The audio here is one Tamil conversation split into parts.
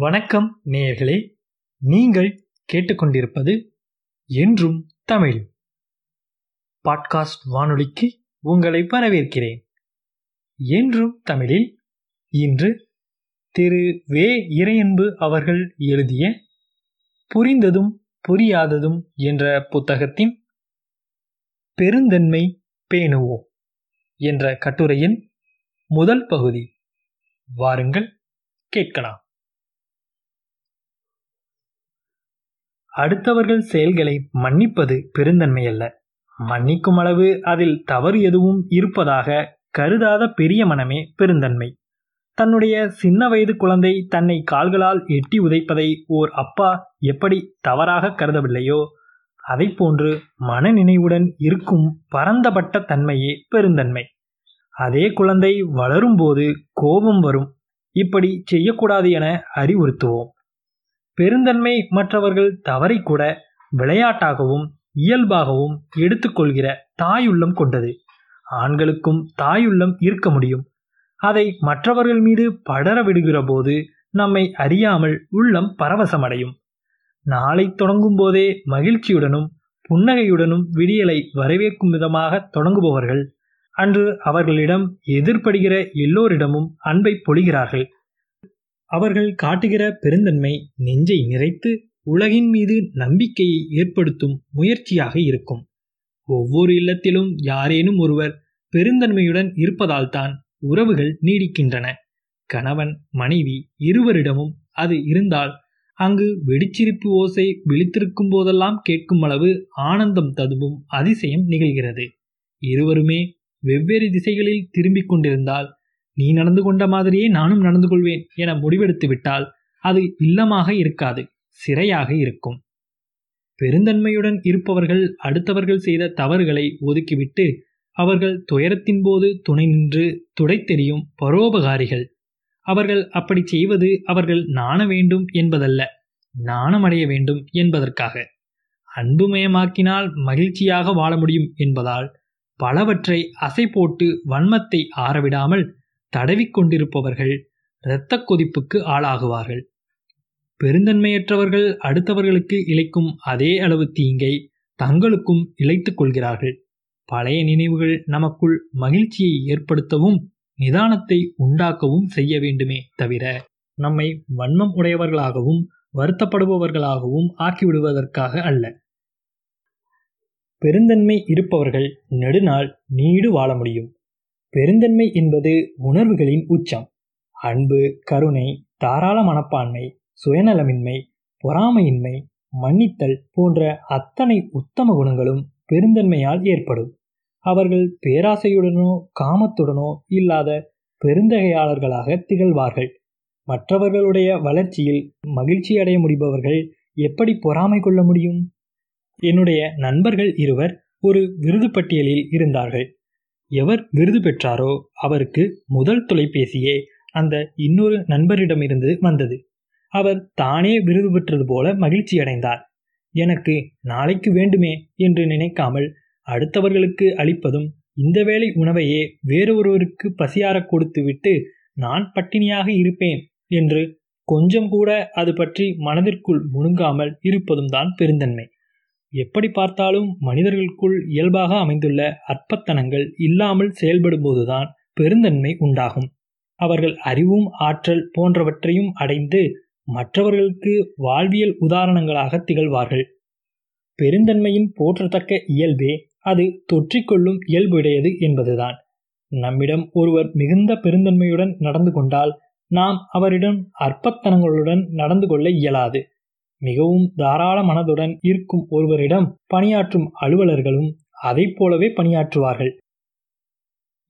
வணக்கம் நேயர்களே, நீங்கள் கேட்டுக்கொண்டிருப்பது என்றும் தமிழ் பாட்காஸ்ட் வானொலிக்கு உங்களை வரவேற்கிறேன். என்றும் தமிழில் இன்று திரு வே இறையன்பு அவர்கள் எழுதிய புரிந்ததும் புரியாததும் என்ற புத்தகத்தின் பெருந்தன்மை பேணுவோம் என்ற கட்டுரையின் முதல் பகுதி. வாருங்கள் கேட்கலாம். அடுத்தவர்கள் செயல்களை மன்னிப்பது பெருந்தன்மை அல்ல. மன்னிக்கும் அளவு அதில் தவறு எதுவும் இருப்பதாக கருதாத பெரிய மனமே பெருந்தன்மை. தன்னுடைய சின்ன வயது குழந்தை தன்னை கால்களால் எட்டி உதைப்பதை ஓர் அப்பா எப்படி தவறாக கருதவில்லையோ அதை போன்று மன நினைவுடன் இருக்கும் பரந்தபட்ட தன்மையே பெருந்தன்மை. அதே குழந்தை வளரும்போது கோபம் வரும், இப்படி செய்யக்கூடாது என அறிவுறுத்துவோம். பெருந்தன்மை மற்றவர்கள் தவறை கூட விளையாட்டாகவும் இயல்பாகவும் எடுத்துக்கொள்கிற தாயுள்ளம் கொண்டது. ஆண்களுக்கும் தாயுள்ளம் இருக்க முடியும். அதை மற்றவர்கள் மீது படர விடுகிற போது நம்மை அறியாமல் உள்ளம் பரவசமடையும். நாளை தொடங்கும் போதே மகிழ்ச்சியுடனும் புன்னகையுடனும் விடியலை வரவேற்கும் விதமாக தொடங்குபவர்கள் அன்று அவர்களிடம் எதிர்படுகிற எல்லோரிடமும் அன்பை பொழிகிறார்கள். அவர்கள் காட்டுகிற பெருந்தன்மை நெஞ்சை நிறைத்து உலகின் மீது நம்பிக்கையை ஏற்படுத்தும் முயற்சியாக இருக்கும். ஒவ்வொரு இல்லத்திலும் யாரேனும் ஒருவர் பெருந்தன்மையுடன் இருப்பதால்தான் உறவுகள் நீடிக்கின்றன. கணவன் மனைவி இருவரிடமும் அது இருந்தால் அங்கு வெடிச்சிரிப்பு ஓசை விழித்திருக்கும் போதெல்லாம் கேட்கும் அளவு ஆனந்தம் ததும்பும் அதிசயம் நிகழ்கிறது. இருவருமே வெவ்வேறு திசைகளில் திரும்பிக் கொண்டிருந்தால் நீ நடந்து கொண்ட மாதிரியே நானும் நடந்து கொள்வேன் என முடிவெடுத்து விட்டால் அது இல்லமாக இருக்காது, சிறையாக இருக்கும். பெருந்தன்மையுடன் இருப்பவர்கள் அடுத்தவர்கள் செய்த தவறுகளை ஒதுக்கிவிட்டு அவர்கள் துயரத்தின் போது துணை நின்று துடைத்தெறியும் பரோபகாரிகள். அவர்கள் அப்படி செய்வது அவர்கள் நாண வேண்டும் என்பதல்ல, நாணமடைய வேண்டும் என்பதற்காக. அன்புமயமாக்கினால் மகிழ்ச்சியாக வாழ முடியும் என்பதால் பலவற்றை அசை போட்டு வன்மத்தை ஆறவிடாமல் தடவிக்கொண்டிருப்பவர்கள் இரத்த கொதிப்புக்கு ஆளாகுவார்கள். பெருந்தன்மையற்றவர்கள் அடுத்தவர்களுக்கு இழைக்கும் அதே அளவு தீங்கை தங்களுக்கும் இழைத்துக் கொள்கிறார்கள். பழைய நினைவுகள் நமக்குள் மகிழ்ச்சியை ஏற்படுத்தவும் நிதானத்தை உண்டாக்கவும் செய்ய வேண்டுமே தவிர நம்மை வன்மம் உடையவர்களாகவும் வருத்தப்படுபவர்களாகவும் ஆக்கிவிடுவதற்காக அல்ல. பெருந்தன்மை இருப்பவர்கள் நெடுநாள் நீடு வாழ முடியும். பெருந்தன்மை என்பது உணர்வுகளின் உச்சம். அன்பு, கருணை, தாராள மனப்பான்மை, சுயநலமின்மை, பொறாமையின்மை, மன்னித்தல் போன்ற அத்தனை உத்தம குணங்களும் பெருந்தன்மையால் ஏற்படும். அவர்கள் பேராசையுடனோ காமத்துடனோ இல்லாத பெருந்தகையாளர்களாக திகழ்வார்கள். மற்றவர்களுடைய வளர்ச்சியில் மகிழ்ச்சி அடைய முடிபவர்கள் எப்படி பொறாமை கொள்ள முடியும்? என்னுடைய நண்பர்கள் இருவர் ஒரு விருது பட்டியலில் இருந்தார்கள். எவர் விருது பெற்றாரோ அவருக்கு முதல் தொலைபேசியே அந்த இன்னொரு நண்பரிடமிருந்து வந்தது. அவர் தானே விருது பெற்றது போல மகிழ்ச்சி அடைந்தார். எனக்கு நாளைக்கு வேண்டுமே என்று நினைக்காமல் அடுத்தவர்களுக்கு அளிப்பதும் இந்த வேளை உணவையே வேறொருவருக்கு பசியார கொடுத்துவிட்டு நான் பட்டினியாக இருப்பேன் என்று கொஞ்சம் கூட அது பற்றி மனதிற்குள் முணுங்காமல் இருப்பதும் தான் பெருந்தன்மை. எப்படி பார்த்தாலும் மனிதர்களுக்குள் இயல்பாக அமைந்துள்ள அற்பத்தனங்கள் இல்லாமல் செயல்படும்போதுதான் பெருந்தன்மை உண்டாகும். அவர்கள் அறிவும் ஆற்றல் போன்றவற்றையும் அடைந்து மற்றவர்களுக்கு வாழ்வியல் உதாரணங்களாக திகழ்வார்கள். பெருந்தன்மையின் போற்றத்தக்க இயல்பே அது தொற்றிக்கொள்ளும் இயல்புடையது என்பதுதான். நம்மிடம் ஒருவர் மிகுந்த பெருந்தன்மையுடன் நடந்து கொண்டால் நாம் அவரிடம் அற்பத்தனங்களுடன் நடந்து கொள்ள இயலாது. மிகவும் தாராள மனதுடன் இருக்கும் ஒருவரிடம் பணியாற்றும் அலுவலர்களும் அதை போலவே பணியாற்றுவார்கள்.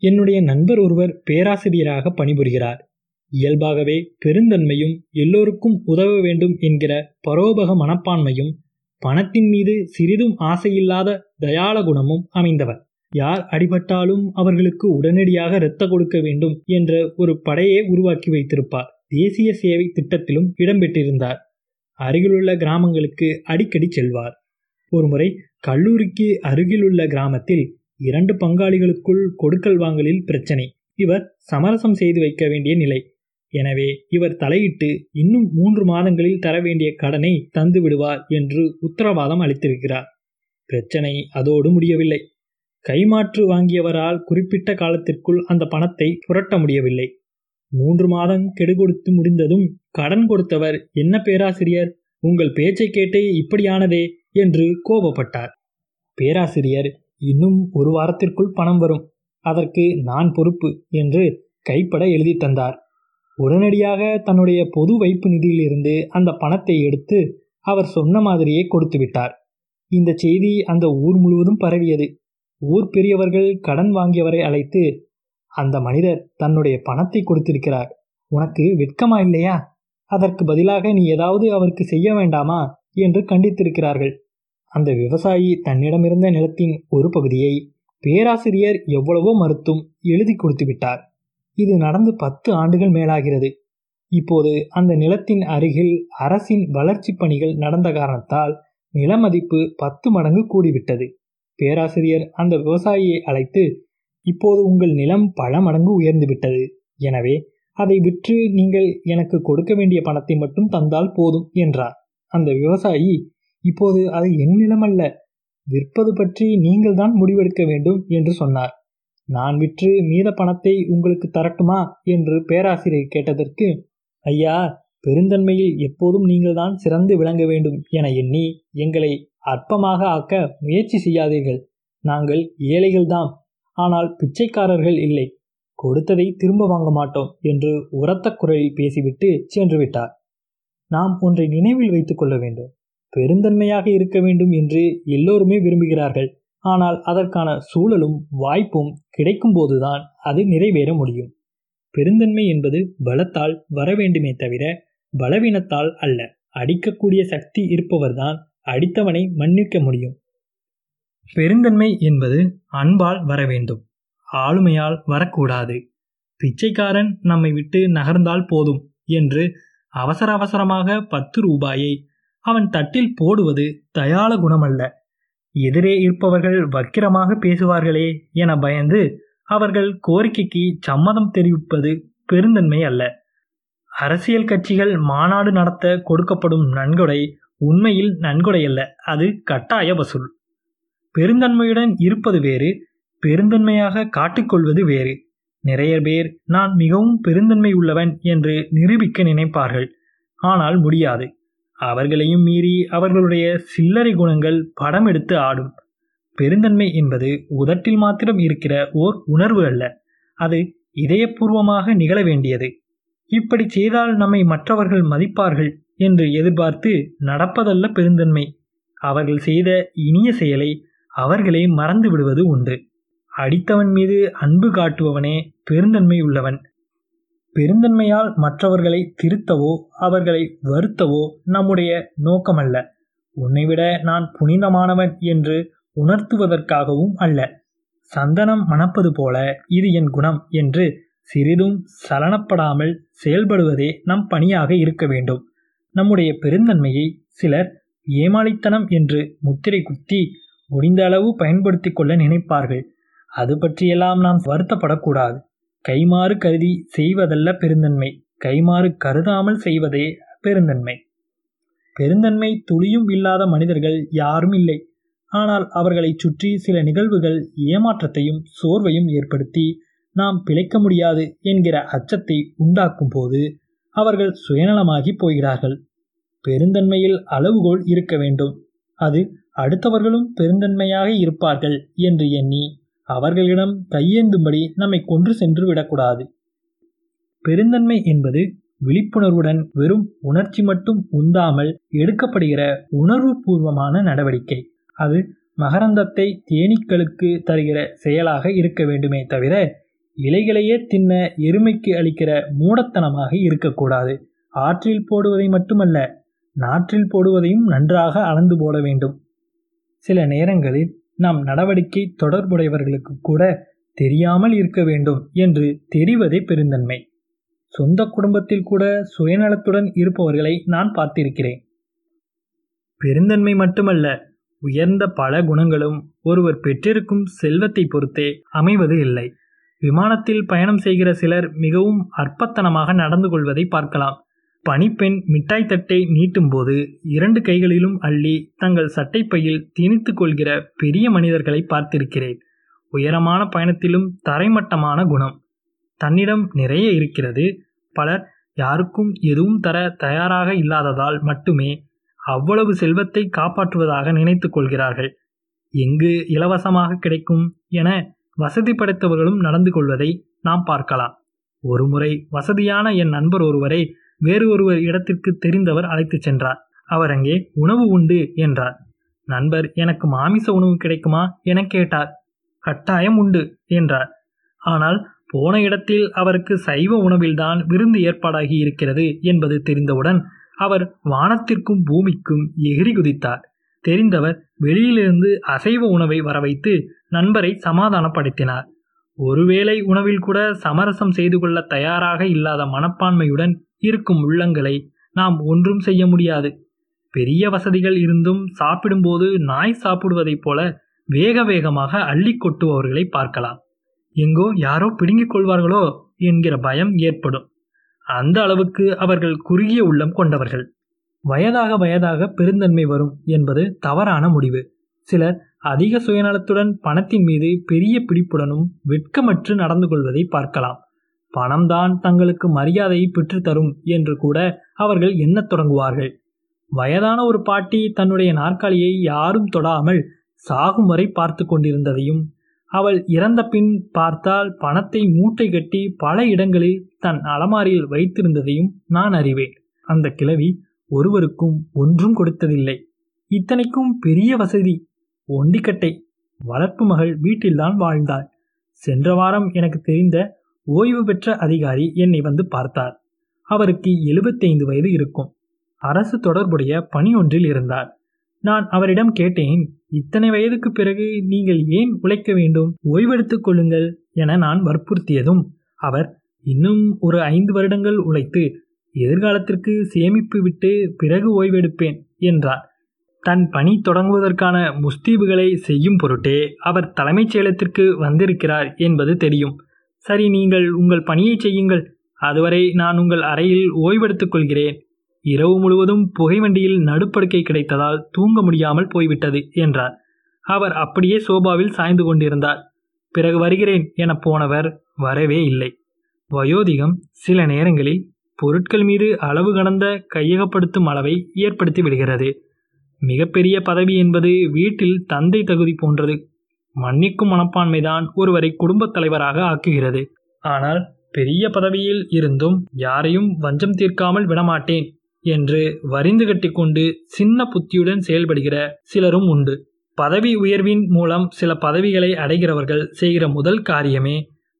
என்னுடைய நண்பர் ஒருவர் பேராசிரியராக பணிபுரிகிறார். இயல்பாகவே பெருந்தன்மையும் எல்லோருக்கும் உதவ வேண்டும் என்கிற பரோபக மனப்பான்மையும் பணத்தின் மீது சிறிதும் ஆசையில்லாத தயாள குணமும் அமைந்தவர். யார் அடிபட்டாலும் அவர்களுக்கு உடனடியாக இரத்த கொடுக்க வேண்டும் என்ற ஒரு படையே உருவாக்கி வைத்திருப்பார். தேசிய சேவை திட்டத்திலும் இடம்பெற்றிருந்தார். அருகிலுள்ள கிராமங்களுக்கு அடிக்கடி செல்வார். ஒருமுறை கல்லூரிக்கு அருகிலுள்ள கிராமத்தில் 2 பங்காளிகளுக்குள் கொடுக்கல் வாங்கலில் பிரச்சனை. இவர் சமரசம் செய்து வைக்க வேண்டிய நிலை. எனவே இவர் தலையிட்டு இன்னும் 3 மாதங்களில் தர வேண்டிய கடனை தந்து விடுவார் என்று உத்தரவாதம் அளித்திருக்கிறார். பிரச்சனை அதோடு முடியவில்லை. கைமாற்று வாங்கியவரால் குறிப்பிட்ட காலத்திற்குள் அந்த பணத்தை புரட்ட முடியவில்லை. 3 மாதம் கெடுகொடுத்து முடிந்ததும் கடன் கொடுத்தவர், என்ன பேராசிரியர், உங்கள் பேச்சை கேட்டே இப்படியானதே என்று கோபப்பட்டார். பேராசிரியர், இன்னும் 1 வாரத்திற்குள் பணம் வரும், அதற்கு நான் பொறுப்பு என்று கைப்பட எழுதி தந்தார். உடனடியாக தன்னுடைய பொது வைப்பு நிதியிலிருந்து அந்த பணத்தை எடுத்து அவர் சொன்ன மாதிரியே கொடுத்துவிட்டார். இந்த செய்தி அந்த ஊர் முழுவதும் பரவியது. ஊர் பெரியவர்கள் கடன் வாங்கியவரை அழைத்து, அந்த மனிதர் தன்னுடைய பணத்தை கொடுத்திருக்கிறார், உனக்கு வெட்கமா இல்லையா, அதற்கு பதிலாக நீ ஏதாவது அவருக்கு செய்ய வேண்டாமா என்று கண்டித்திருக்கிறார்கள். அந்த விவசாயி தன்னிடமிருந்த நிலத்தின் ஒரு பகுதியை பேராசிரியர் எவ்வளவோ மறுத்தும் எழுதி கொடுத்துவிட்டார். இது நடந்து 10 ஆண்டுகள் மேலாகிறது. இப்போது அந்த நிலத்தின் அருகில் அரசின் வளர்ச்சி பணிகள் நடந்த காரணத்தால் நில மதிப்பு 10 மடங்கு கூடிவிட்டது. பேராசிரியர் அந்த விவசாயியை அழைத்து, இப்போது உங்கள் நிலம் பல மடங்கு உயர்ந்துவிட்டது, எனவே அதை விற்று நீங்கள் எனக்கு கொடுக்க வேண்டிய பணத்தை மட்டும் தந்தால் போதும் என்றார். அந்த விவசாயி, இப்போது அது என் நிலம் அல்ல, விற்பது பற்றி நீங்கள் தான் முடிவெடுக்க வேண்டும் என்று சொன்னார். நான் விற்று மீத பணத்தை உங்களுக்கு தரட்டுமா என்று பேராசிரியர் கேட்டதற்கு, ஐயா, பெருந்தன்மையில் எப்போதும் நீங்கள்தான் சிறந்து விளங்க வேண்டும் என எண்ணி எங்களை அற்பமாக ஆக்க முயற்சி செய்யாதீர்கள். நாங்கள் ஏழைகள்தான், ஆனால் பிச்சைக்காரர்கள் இல்லை. கொடுத்ததை திரும்ப வாங்க மாட்டோம் என்று உரத்த குரலில் பேசிவிட்டு சென்று விட்டார். நாம் ஒன்றை நினைவில் வைத்துக் கொள்ள வேண்டும். பெருந்தன்மையாக இருக்க வேண்டும் என்று எல்லோருமே விரும்புகிறார்கள், ஆனால் அதற்கான சூழலும் வாய்ப்பும் கிடைக்கும் போதுதான் அது நிறைவேற முடியும். பெருந்தன்மை என்பது பலத்தால் வர வேண்டுமே தவிர பலவீனத்தால் அல்ல. அடிக்கக்கூடிய சக்தி இருப்பவர்தான் அடித்தவனை மன்னிக்க முடியும். பெருந்தன்மை என்பது அன்பால் வர வேண்டும், ஆளுமையால் வரக்கூடாது. பிச்சைக்காரன் நம்மை விட்டு நகர்ந்தால் போதும் என்று அவசர அவசரமாக 10 ரூபாயை அவன் தட்டில் போடுவது தயாள குணமல்ல. எதிரே இருப்பவர்கள் வக்கிரமாக பேசுவார்களே என பயந்து அவர்கள் கோரிக்கைக்கு சம்மதம் தெரிவிப்பது பெருந்தன்மை அல்ல. அரசியல் கட்சிகள் மாநாடு நடத்த கொடுக்கப்படும் நன்கொடை உண்மையில் நன்கொடை அல்ல, அது கட்டாய வசூல். பெருந்தன்மையுடன் இருப்பது வேறு, பெருந்தன்மையாக காட்டிக்கொள்வது வேறு. நிறைய பேர் நான் மிகவும் பெருந்தன்மை உள்ளவன் என்று நிரூபிக்க நினைப்பார்கள், ஆனால் முடியாது. அவர்களையும் மீறி அவர்களுடைய சில்லறை குணங்கள் படம் எடுத்து ஆடும். பெருந்தன்மை என்பது உதட்டில் மாத்திரம் இருக்கிற ஓர் உணர்வு அல்ல, அது இதயபூர்வமாக நிகழ வேண்டியது. இப்படி செய்தால் நம்மை மற்றவர்கள் மதிப்பார்கள் என்று எதிர்பார்த்து நடப்பதல்ல பெருந்தன்மை. அவர்கள் செய்த இனிய செயலை அவர்களே மறந்து விடுவது உண்டு. அடித்தவன் மீது அன்பு காட்டுபவனே பெருந்தன்மை உள்ளவன். பெருந்தன்மையால் மற்றவர்களை திருத்தவோ அவர்களை வருத்தவோ நம்முடைய நோக்கமல்ல. உன்னைவிட நான் புனிதமானவன் என்று உணர்த்துவதற்காகவும் அல்ல. சந்தனம் மணப்பது போல இது என் குணம் என்று சிறிதும் சலனப்படாமல் செயல்படுவதே நம் பணியாக இருக்க வேண்டும். நம்முடைய பெருந்தன்மையை சிலர் ஏமாளித்தனம் என்று முத்திரை குத்தி முடிந்த அளவு பயன்படுத்தி கொள்ள நினைப்பார்கள். அது பற்றியெல்லாம் நாம் வருத்தப்படக்கூடாது. கைமாறு கருதி செய்வதல்ல பெருந்தன்மை, கைமாறு கருதாமல் செய்வதே பெருந்தன்மை. பெருந்தன்மை துளியும் இல்லாத மனிதர்கள் யாரும் இல்லை, ஆனால் அவர்களை சுற்றி சில நிகழ்வுகள் ஏமாற்றத்தையும் சோர்வையும் ஏற்படுத்தி நாம் பிழைக்க முடியாது என்கிற அச்சத்தை உண்டாக்கும் போது அவர்கள் சுயநலமாகி போகிறார்கள். பெருந்தன்மையில் அளவுகோல் இருக்க வேண்டும். அது அடுத்தவர்களும் பெருந்தன்மையாக இருப்பார்கள் என்று எண்ணி அவர்களிடம் கையேந்தும்படி நம்மை கொன்று சென்று விடக்கூடாது. பெருந்தன்மை என்பது விழிப்புணர்வுடன் வெறும் உணர்ச்சி மட்டும் உந்தாமல் எடுக்கப்படுகிற உணர்வுபூர்வமான நடவடிக்கை. அது மகரந்தத்தை தேனீக்களுக்கு தருகிற செயலாக இருக்க வேண்டுமே தவிர இலைகளையே தின்ன எருமைக்கு அளிக்கிற மூடத்தனமாக இருக்கக்கூடாது. ஆற்றில் போடுவதை மட்டுமல்ல, நாற்றில் போடுவதையும் நன்றாக அளந்து போட வேண்டும். சில நேரங்களில் நாம் நடவடிக்கை தொடர்புடையவர்களுக்கு கூட தெரியாமல் இருக்க வேண்டும் என்று தெரிவதே பெருந்தன்மை. சொந்த குடும்பத்தில் கூட சுயநலத்துடன் இருப்பவர்களை நான் பார்த்திருக்கிறேன். பெருந்தன்மை மட்டுமல்ல, உயர்ந்த பல குணங்களும் ஒருவர் பெற்றிருக்கும் செல்வத்தை பொறுத்தே அமைவது இல்லை. விமானத்தில் பயணம் செய்கிற சிலர் மிகவும் அற்பத்தனமாக நடந்து கொள்வதை பார்க்கலாம். பணிப்பெண் மிட்டாய் தட்டை நீட்டும் போது இரண்டு கைகளிலும் அள்ளி தங்கள் சட்டைப்பையில் திணித்து கொள்கிற பெரிய மனிதர்களை பார்த்திருக்கிறேன். உயரமான பயணத்திலும் தரைமட்டமான குணம். தன்னிடம் நிறைய இருக்கிறது. பலர் யாருக்கும் எதுவும் தர தயாராக இல்லாததால் மட்டுமே அவ்வளவு செல்வத்தை காப்பாற்றுவதாக நினைத்து கொள்கிறார்கள். எங்கு இலவசமாக கிடைக்கும் என வசதி படைத்தவர்களும் நடந்து கொள்வதை நாம் பார்க்கலாம். ஒருமுறை வசதியான என் நண்பர் ஒருவரை வேறு ஒருவர் இடத்திற்கு தெரிந்தவர் அழைத்துச் சென்றார். அவர் அங்கே உணவு உண்டு என்றார். நண்பர், எனக்கு மாமிச உணவு கிடைக்குமா என கேட்டார். கட்டாயம் உண்டு என்றார். ஆனால் போன இடத்தில் அவருக்கு சைவ உணவில்தான் விருந்து ஏற்பாடாகி இருக்கிறது என்பது தெரிந்தவுடன் அவர் வானத்திற்கும் பூமிக்கும் எகிரி குதித்தார். தெரிந்தவர் வெளியிலிருந்து அசைவ உணவை வரவைத்து நண்பரை சமாதானப்படுத்தினார். ஒருவேளை உணவில் கூட சமரசம் செய்து கொள்ள தயாராக இல்லாத மனப்பான்மையுடன் இருக்கும் உள்ளங்களை நாம் ஒன்றும் செய்ய முடியாது. பெரிய வசதிகள் இருந்தும் சாப்பிடும்போது நாய் சாப்பிடுவதைப் போல வேக வேகமாக அள்ளி கொட்டுபவர்களை பார்க்கலாம். எங்கோ யாரோ பிடுங்கிக் கொள்வார்களோ என்கிற பயம் ஏற்படும். அந்த அளவுக்கு அவர்கள் குறுகிய உள்ளம் கொண்டவர்கள். வயதாக வயதாக பெருந்தன்மை வரும் என்பது தவறான முடிவு. சிலர் அதிக சுயநலத்துடன் பணத்தின் மீது பெரிய பிடிப்புடனும் வெட்கமற்று நடந்து கொள்வதை பார்க்கலாம். பணம்தான் தங்களுக்கு மரியாதையை பெற்றுத்தரும் என்று கூட அவர்கள் எண்ணத் தொடங்குவார்கள். வயதான ஒரு பாட்டி தன்னுடைய நாற்காலியை யாரும் தொடாமல் சாகும் வரை பார்த்து கொண்டிருந்ததையும், அவள் இறந்த பின் பார்த்தால் பணத்தை மூட்டை கட்டி பல இடங்களில் தன் அலமாரியில் வைத்திருந்ததையும் நான் அறிவேன். அந்த கிழவி ஒருவருக்கும் ஒன்றும் கொடுத்ததில்லை. இத்தனைக்கும் பெரிய வசதி. ஒண்டிக்கட்டை வளர்ப்பு மகள் வீட்டில்தான் வாழ்ந்தாள். சென்ற வாரம் எனக்கு தெரிந்த ஓய்வு பெற்ற அதிகாரி என்னை வந்து பார்த்தார். அவருக்கு 75 வயது இருக்கும். அரசு தொடர்புடைய பணி ஒன்றில் இருந்தார். நான் அவரிடம் கேட்டேன், இத்தனை வயதுக்கு பிறகு நீங்கள் ஏன் உழைக்க வேண்டும், ஓய்வெடுத்துக் கொள்ளுங்கள் என நான் வற்புறுத்தியதும் அவர் இன்னும் ஒரு 5 வருடங்கள் உழைத்து எதிர்காலத்திற்கு சேமிப்பு விட்டு பிறகு ஓய்வெடுப்பேன் என்றார். தன் பணி தொடங்குவதற்கான முஸ்தீபுகளை செய்யும் பொருட்டே அவர் தலைமைச் செயலத்திற்கு வந்திருக்கிறார் என்பது தெரியும். சரி, நீங்கள் உங்கள் பணியை செய்யுங்கள், அதுவரை நான் உங்கள் அறையில் ஓய்வெடுத்துக் கொள்கிறேன். இரவு முழுவதும் புகைவண்டியில் நடுப்படுக்கை கிடைத்ததால் தூங்க முடியாமல் போய்விட்டது என்றார். அவர் அப்படியே சோபாவில் சாய்ந்து கொண்டிருந்தார். பிறகு வருகிறேன் என போனவர் வரவே இல்லை. வயோதிகம் சில நேரங்களில் பொருட்கள் மீது அளவு கடந்த கையகப்படுத்தும் அளவை ஏற்படுத்தி விடுகிறது. மிகப்பெரிய பதவி என்பது வீட்டில் தந்தை தகுதி போன்றது. மன்னிக்கும் மனப்பான்மைதான் ஒருவரை குடும்பத் தலைவராக ஆக்குகிறது. ஆனால் பெரிய பதவியில் இருந்தும் யாரையும் வஞ்சம் தீர்க்காமல் விடமாட்டேன் என்று வரிந்து கட்டி கொண்டு சின்ன புத்தியுடன் செயல்படுகிற சிலரும் உண்டு. பதவி உயர்வின் மூலம் சில பதவிகளை அடைகிறவர்கள் செய்கிற முதல் காரியமே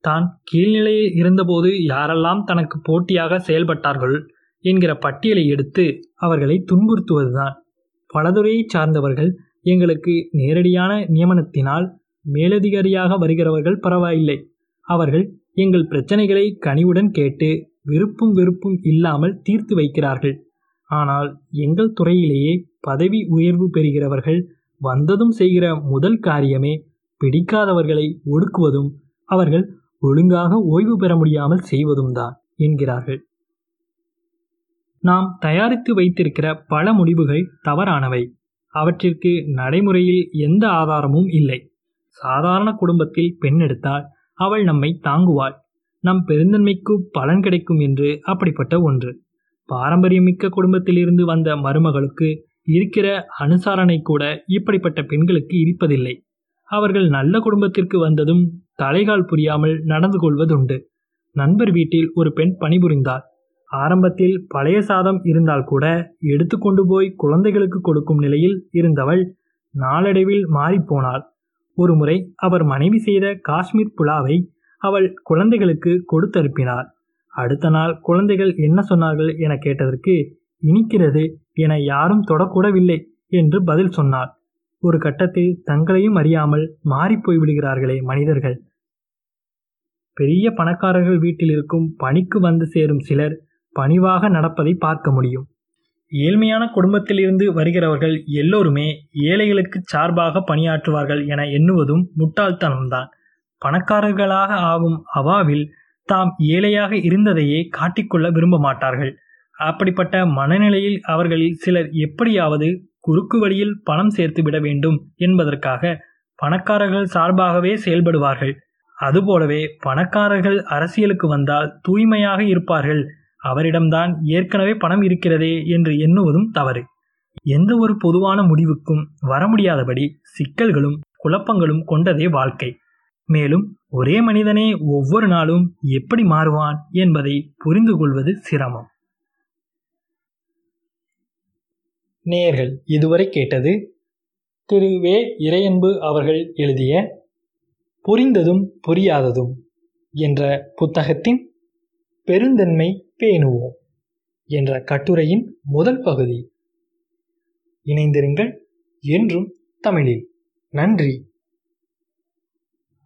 தான் கீழ்நிலையில் இருந்தபோது யாரெல்லாம் தனக்கு போட்டியாக செயல்பட்டார்கள் என்கிற பட்டியலை எடுத்து அவர்களை துன்புறுத்துவதுதான். பலதுறையை சார்ந்தவர்கள் எங்களுக்கு நேரடியான நியமனத்தினால் மேலதிகாரியாக வருகிறவர்கள் பரவாயில்லை. அவர்கள் எங்கள் பிரச்சனைகளை கனிவுடன் கேட்டு விருப்பும் வெறுப்பும் இல்லாமல் தீர்த்து வைக்கிறார்கள். ஆனால் எங்கள் துறையிலேயே பதவி உயர்வு பெறுகிறவர்கள் வந்ததும் செய்கிற முதல் காரியமே பிடிக்காதவர்களை ஒடுக்குவதும் அவர்கள் ஒழுங்காக ஓய்வு பெற முடியாமல் செய்வதும் தான் என்கிறார்கள். நாம் தயாரித்து வைத்திருக்கிற பல முடிவுகள் தவறானவை. அவற்றிற்கு நடைமுறையில் எந்த ஆதாரமும் இல்லை. சாதாரண குடும்பத்தில் பெண் எடுத்தால் அவள் நம்மை தாங்குவாள். நம் பெருந்தன்மைக்கு பலன் கிடைக்கும் என்று அப்படிப்பட்ட ஒன்று. பாரம்பரியமிக்க குடும்பத்திலிருந்து வந்த மருமகளுக்கு இருக்கிற அனுசரணை கூட இப்படிப்பட்ட பெண்களுக்கு இருப்பதில்லை. அவர்கள் நல்ல குடும்பத்திற்கு வந்ததும் தலைகால் புரியாமல் நடந்து கொள்வதுண்டு. நண்பர் வீட்டில் ஒரு பெண் பணிபுரிந்தார். ஆரம்பத்தில் பழைய சாதம் இருந்தால் கூட எடுத்து கொண்டு போய் குழந்தைகளுக்கு கொடுக்கும் நிலையில் இருந்தவள் நாளடைவில் மாறிப்போனாள். ஒருமுறை அவர் மனைவி செய்த காஷ்மீர் புலாவை அவள் குழந்தைகளுக்கு கொடுத்தனுப்பினாள். அடுத்த நாள் குழந்தைகள் என்ன சொன்னார்கள் என கேட்டதற்கு இனிக்கிறது என யாரும் தொடக்கூடவில்லை என்று பதில் சொன்னாள். ஒரு கட்டத்தில் தங்களையும் அறியாமல் மாறிப்போய் விடுகிறார்களே மனிதர்கள். பெரிய பணக்காரர்கள் வீட்டில் இருக்கும் பணிக்கு வந்து சேரும் சிலர் பணிவாக நடப்பதை பார்க்க முடியும். ஏழ்மையான குடும்பத்திலிருந்து வருகிறவர்கள் எல்லோருமே ஏழைகளுக்கு சார்பாக பணியாற்றுவார்கள் என எண்ணுவதும் முட்டாள்தனம்தான். பணக்காரர்களாக ஆகும் அவாவில் தாம் ஏழையாக இருந்ததையே காட்டிக்கொள்ள விரும்ப மாட்டார்கள். அப்படிப்பட்ட மனநிலையில் அவர்களில் சிலர் எப்படியாவது குறுக்கு வழியில் பணம் சேர்த்து விட வேண்டும் என்பதற்காக பணக்காரர்கள் சார்பாகவே செயல்படுவார்கள். அதுபோலவே பணக்காரர்கள் அரசியலுக்கு வந்தால் தூய்மையாக இருப்பார்கள். அவரிடம்தான் ஏற்கனவே பணம் இருக்கிறதே என்று எண்ணுவதும் தவறு. எந்த ஒரு பொதுவான முடிவுக்கும் வர முடியாதபடி சிக்கல்களும் குழப்பங்களும் கொண்டதே வாழ்க்கை. மேலும் ஒரே மனிதனே ஒவ்வொரு நாளும் எப்படி மாறுவான் என்பதை புரிந்து கொள்வது சிரமம். நேயர்கள், இதுவரை கேட்டது திரு வே இறையன்பு அவர்கள் எழுதிய புரிந்ததும் புரியாததும் என்ற புத்தகத்தின் பெருந்தன்மை பேணுவோம் என்ற கட்டுரையின் முதல் பகுதி. இணைந்திருங்கள் என்றும் தமிழில். நன்றி.